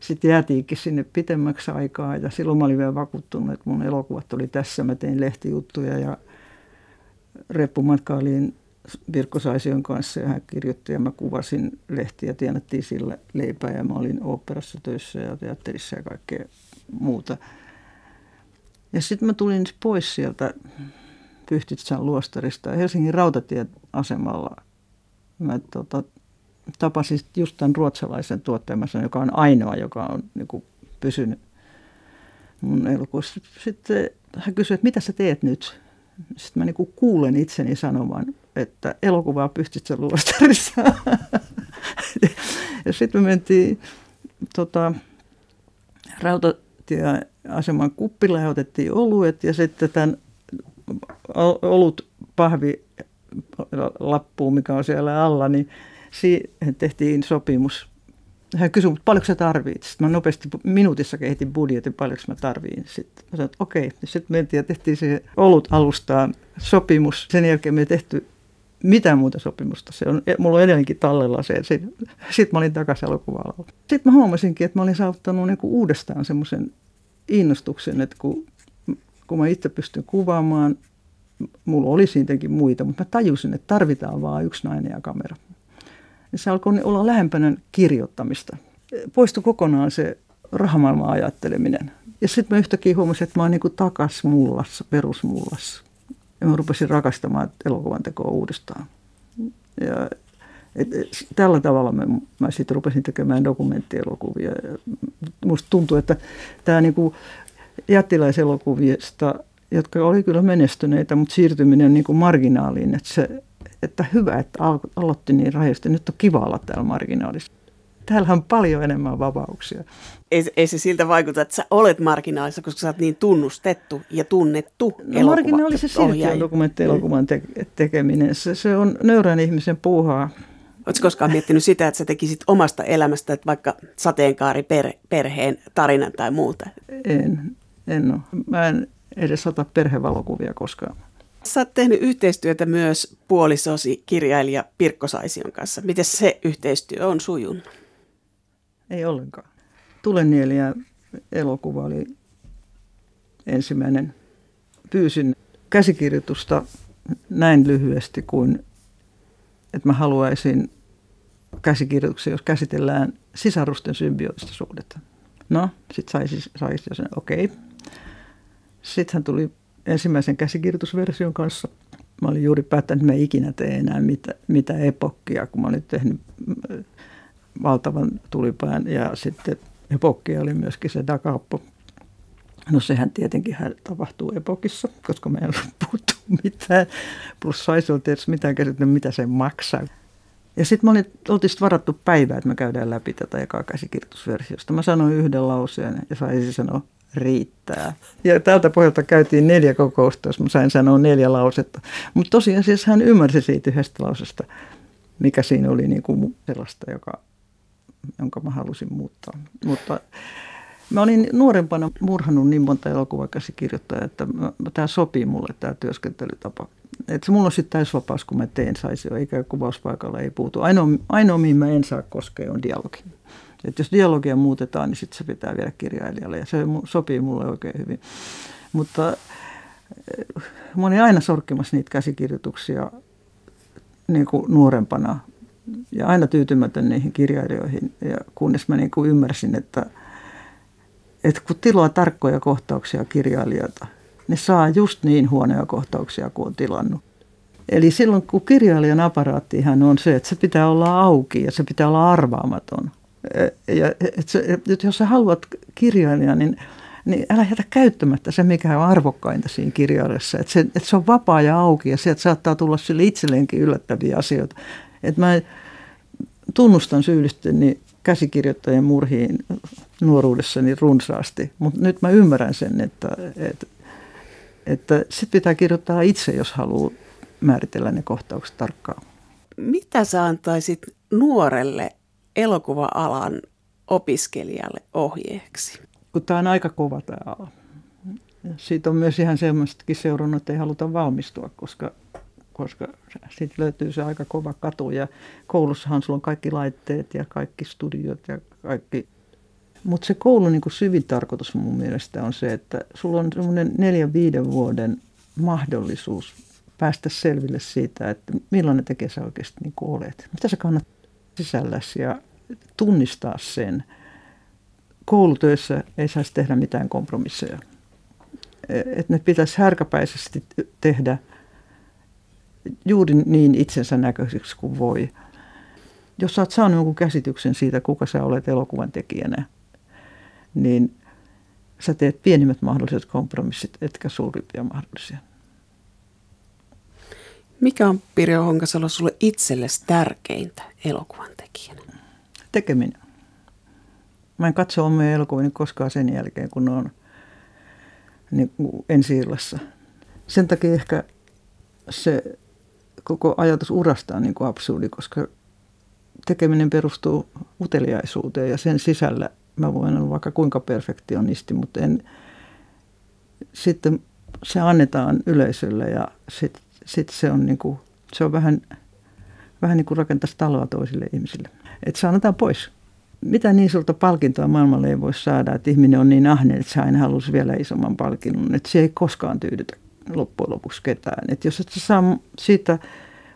sitten jäätiinkin sinne pitemmäksi aikaa ja silloin mä olin vielä vakuuttunut, että mun elokuvat oli tässä. Mä tein lehtijuttuja ja reppumatkailin Pirkko Saision kanssa ja hän kirjoitti ja mä kuvasin lehtiä, tienattiin sillä leipää ja mä olin oopperassa töissä ja teatterissa ja kaikkea muuta. Ja sitten mä tulin pois sieltä Pyhtitsän luostarista ja Helsingin rautatieasemalla mä tota, tapasin just tämän ruotsalaisen tuottajan, joka on ainoa, joka on niin kuin, pysynyt mun elokuussa. Sitten hän kysyi, että mitä sä teet nyt? Sitten mä niin kuin, kuulen itseni sanomaan, että elokuvaa Pyhtitsän luostarissa. Ja sitten me mentiin tota, rautatieaseman kuppilla ja otettiin oluet ja sitten tämän olut pahvi lappuu, mikä on siellä alla, niin siihen tehtiin sopimus. Hän kysyi, mutta paljonko sä tarvitset? Sitten mä nopeasti minuutissa kehitin budjetin, paljonko mä tarvitsen. Sitten mä sanoin, että okei. Sitten mentiin ja tehtiin siihen olut alustaan sopimus. Sen jälkeen me ei tehty mitään muuta sopimusta. Se on, mulla on edelleenkin tallella se. Sitten mä olin takaisin elokuva-alalla. Sitten mä huomasinkin, että mä olin saavuttanut niin kuin uudestaan semmoisen innostuksen, että kun kun mä itse pystyn kuvaamaan, mulla oli siitäkin muita, mutta mä tajusin, että tarvitaan vaan yksi nainen ja kamera. Ja se alkoi olla lähempänä kirjoittamista. Poistui kokonaan se rahamaailman ajatteleminen. Ja sitten mä yhtäkkiä huomasin, että mä oon niin kuin takas mullassa, perusmullassa. Ja mä rupesin rakastamaan elokuvan tekoa uudestaan. Ja et, et, tällä tavalla mä, mä sitten rupesin tekemään dokumenttielokuvia. Ja musta tuntuu, että tää niinku jättiläiselokuvista, jotka oli kyllä menestyneitä, mutta siirtyminen niin kuin marginaaliin, että, se, että hyvä, että aloitti niin rajoista. Nyt on kiva olla täällä marginaalissa. Täällä on paljon enemmän vapauksia. Ei, ei se siltä vaikuta, että sä olet marginaalissa, koska sä oot niin tunnustettu ja tunnettu elokuva. No marginaalissa silti on dokumenttielokuvan te- tekeminen. Se, se on nöyrän ihmisen puuhaa. Oletko koskaan miettinyt sitä, että sä tekisit omasta elämästä, että vaikka sateenkaari per, perheen tarinan tai muuta? En. En ole. Mä en edes ota perhevalokuvia koskaan. Sä oot tehnyt yhteistyötä myös puolisosi kirjailija Pirkko Saision kanssa. Miten se yhteistyö on sujunut? Ei ollenkaan. Tulenieliä elokuva oli ensimmäinen. Pyysin käsikirjoitusta näin lyhyesti kuin että mä haluaisin käsikirjoituksia, jos käsitellään sisarusten symbioottista suhdetta. No, sitten saisi sais jo sen, okei. Okay. Sitten hän tuli ensimmäisen käsikirjoitusversion kanssa. Mä olin juuri päättänyt, että mä ikinä tee enää mitä, mitä epokkia, kun mä olin tehnyt valtavan tulipään. Ja sitten epokkia oli myöskin se dakaappo. No sehän tietenkin tapahtuu epokissa, koska me ei ole puhuttu mitään. Plus saisi olla tietysti mitään käsittää, mitä se maksaa. Ja sitten me oltiin sit varattu päivää, että me käydään läpi tätä ekaa käsikirjoitusversiosta. Mä sanoin yhden lauseen ja saisi sanoa, riittää. Ja tältä pohjalta käytiin neljä kokousta, jos mä sain sanoa neljä lausetta. Mutta tosiasiassa hän ymmärsi siitä yhdestä lausesta, mikä siinä oli niinku sellaista, joka, jonka mä halusin muuttaa. Mutta mä olin nuorempana murhannut niin monta elokuvakäsikirjoittajaa, että tämä sopii mulle, tämä työskentelytapa. Että mulla on sitten täysvapaus, kun mä teen Saisio, eikä kuvauspaikalla ei puutu. Ainoa, ainoa mihin mä en saa koskea, on dialogi. Et jos dialogia muutetaan, niin sitten se pitää viedä kirjailijalle ja se sopii mulle oikein hyvin. Mutta mä olin aina sorkkimassa niitä käsikirjoituksia niin kuin nuorempana ja aina tyytymätön niihin kirjailijoihin, ja kunnes mä niin kuin ymmärsin, että, että kun tilaa tarkkoja kohtauksia kirjailijoilta, ne saa just niin huonoja kohtauksia kuin on tilannut. Eli silloin kun kirjailijan aparaattihan on se, että se pitää olla auki ja se pitää olla arvaamaton. Ja, et se, et jos sä haluat kirjailijan, niin, niin älä jätä käyttämättä se, mikä on arvokkainta siinä kirjailijassa. Että se, et se on vapaa ja auki ja sieltä saattaa tulla sille itselleenkin yllättäviä asioita. Että mä tunnustan syyllisteni käsikirjoittajien murhiin nuoruudessani runsaasti, mutta nyt mä ymmärrän sen, että, että, että sit pitää kirjoittaa itse, jos haluaa määritellä ne kohtaukset tarkkaan. Mitä sä antaisit nuorelle elokuva-alan opiskelijalle ohjeeksi? Kun tämä on aika kova tämä ala. Siitä on myös ihan semmoistakin seurannut, että ei haluta valmistua, koska, koska siitä löytyy se aika kova katu. Ja koulussahan sulla on kaikki laitteet ja kaikki studiot ja kaikki. Mutta se koulun niin syvin tarkoitus mun mielestä on se, että sulla on semmoinen neljän viiden vuoden mahdollisuus päästä selville siitä, että millainen tekee sä oikeasti niin olet. Mitä sä kannat sisälläsi ja tunnistaa sen. Koulutöissä ei saisi tehdä mitään kompromisseja. Et ne pitäisi härkäpäisesti tehdä juuri niin itsensä näköisiksi kuin voi. Jos sä oot saanut jonkun käsityksen siitä, kuka sä olet elokuvan tekijänä, niin sä teet pienimmät mahdolliset kompromissit, etkä suurimpia mahdollisia. Mikä on, Pirjo Honkasalo, sulle itsellesi tärkeintä elokuvan tekijänä? Tekeminen. Mä en katso omia elokuvia koskaan sen jälkeen, kun ne on niin ensi-illassa. Sen takia ehkä se koko ajatus urasta on niin kuin absurdi, koska tekeminen perustuu uteliaisuuteen ja sen sisällä mä voin olla vaikka kuinka perfektionisti, mutta en, sitten se annetaan yleisölle ja sitten Sitten se on, niin kuin, se on vähän, vähän niin kuin rakentaisi taloa toisille ihmisille. Että se annetaan pois. Mitä niin suurta palkintoa maailmalle ei voi saada, että ihminen on niin ahne, että se aina halusi vielä isomman palkinnon. Että se ei koskaan tyydytä loppujen lopuksi ketään. Että jos et sä saa siitä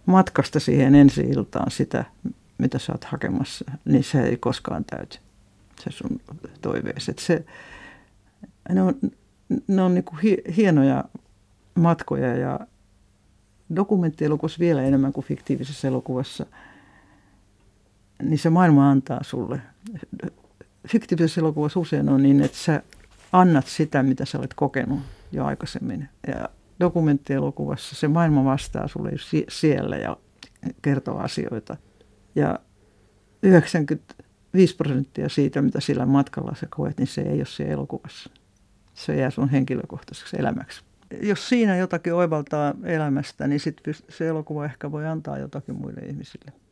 matkasta siihen ensi-iltaan sitä, mitä sä oot hakemassa, niin se ei koskaan täyty. Se sun toiveesi. Että se, ne on, ne on niin kuin hienoja matkoja ja dokumenttielokuvassa vielä enemmän kuin fiktiivisessä elokuvassa, niin se maailma antaa sulle. Fiktiivisessä elokuvassa usein on niin, että sä annat sitä, mitä sä olet kokenut jo aikaisemmin. Ja dokumenttielokuvassa se maailma vastaa sulle siellä ja kertoo asioita. Ja yhdeksänkymmentäviisi prosenttia siitä, mitä sillä matkalla sä koet, niin se ei ole siellä elokuvassa. Se jää sun henkilökohtaiseksi elämäksi. Jos siinä jotakin oivaltaa elämästä, niin sit se elokuva ehkä voi antaa jotakin muille ihmisille.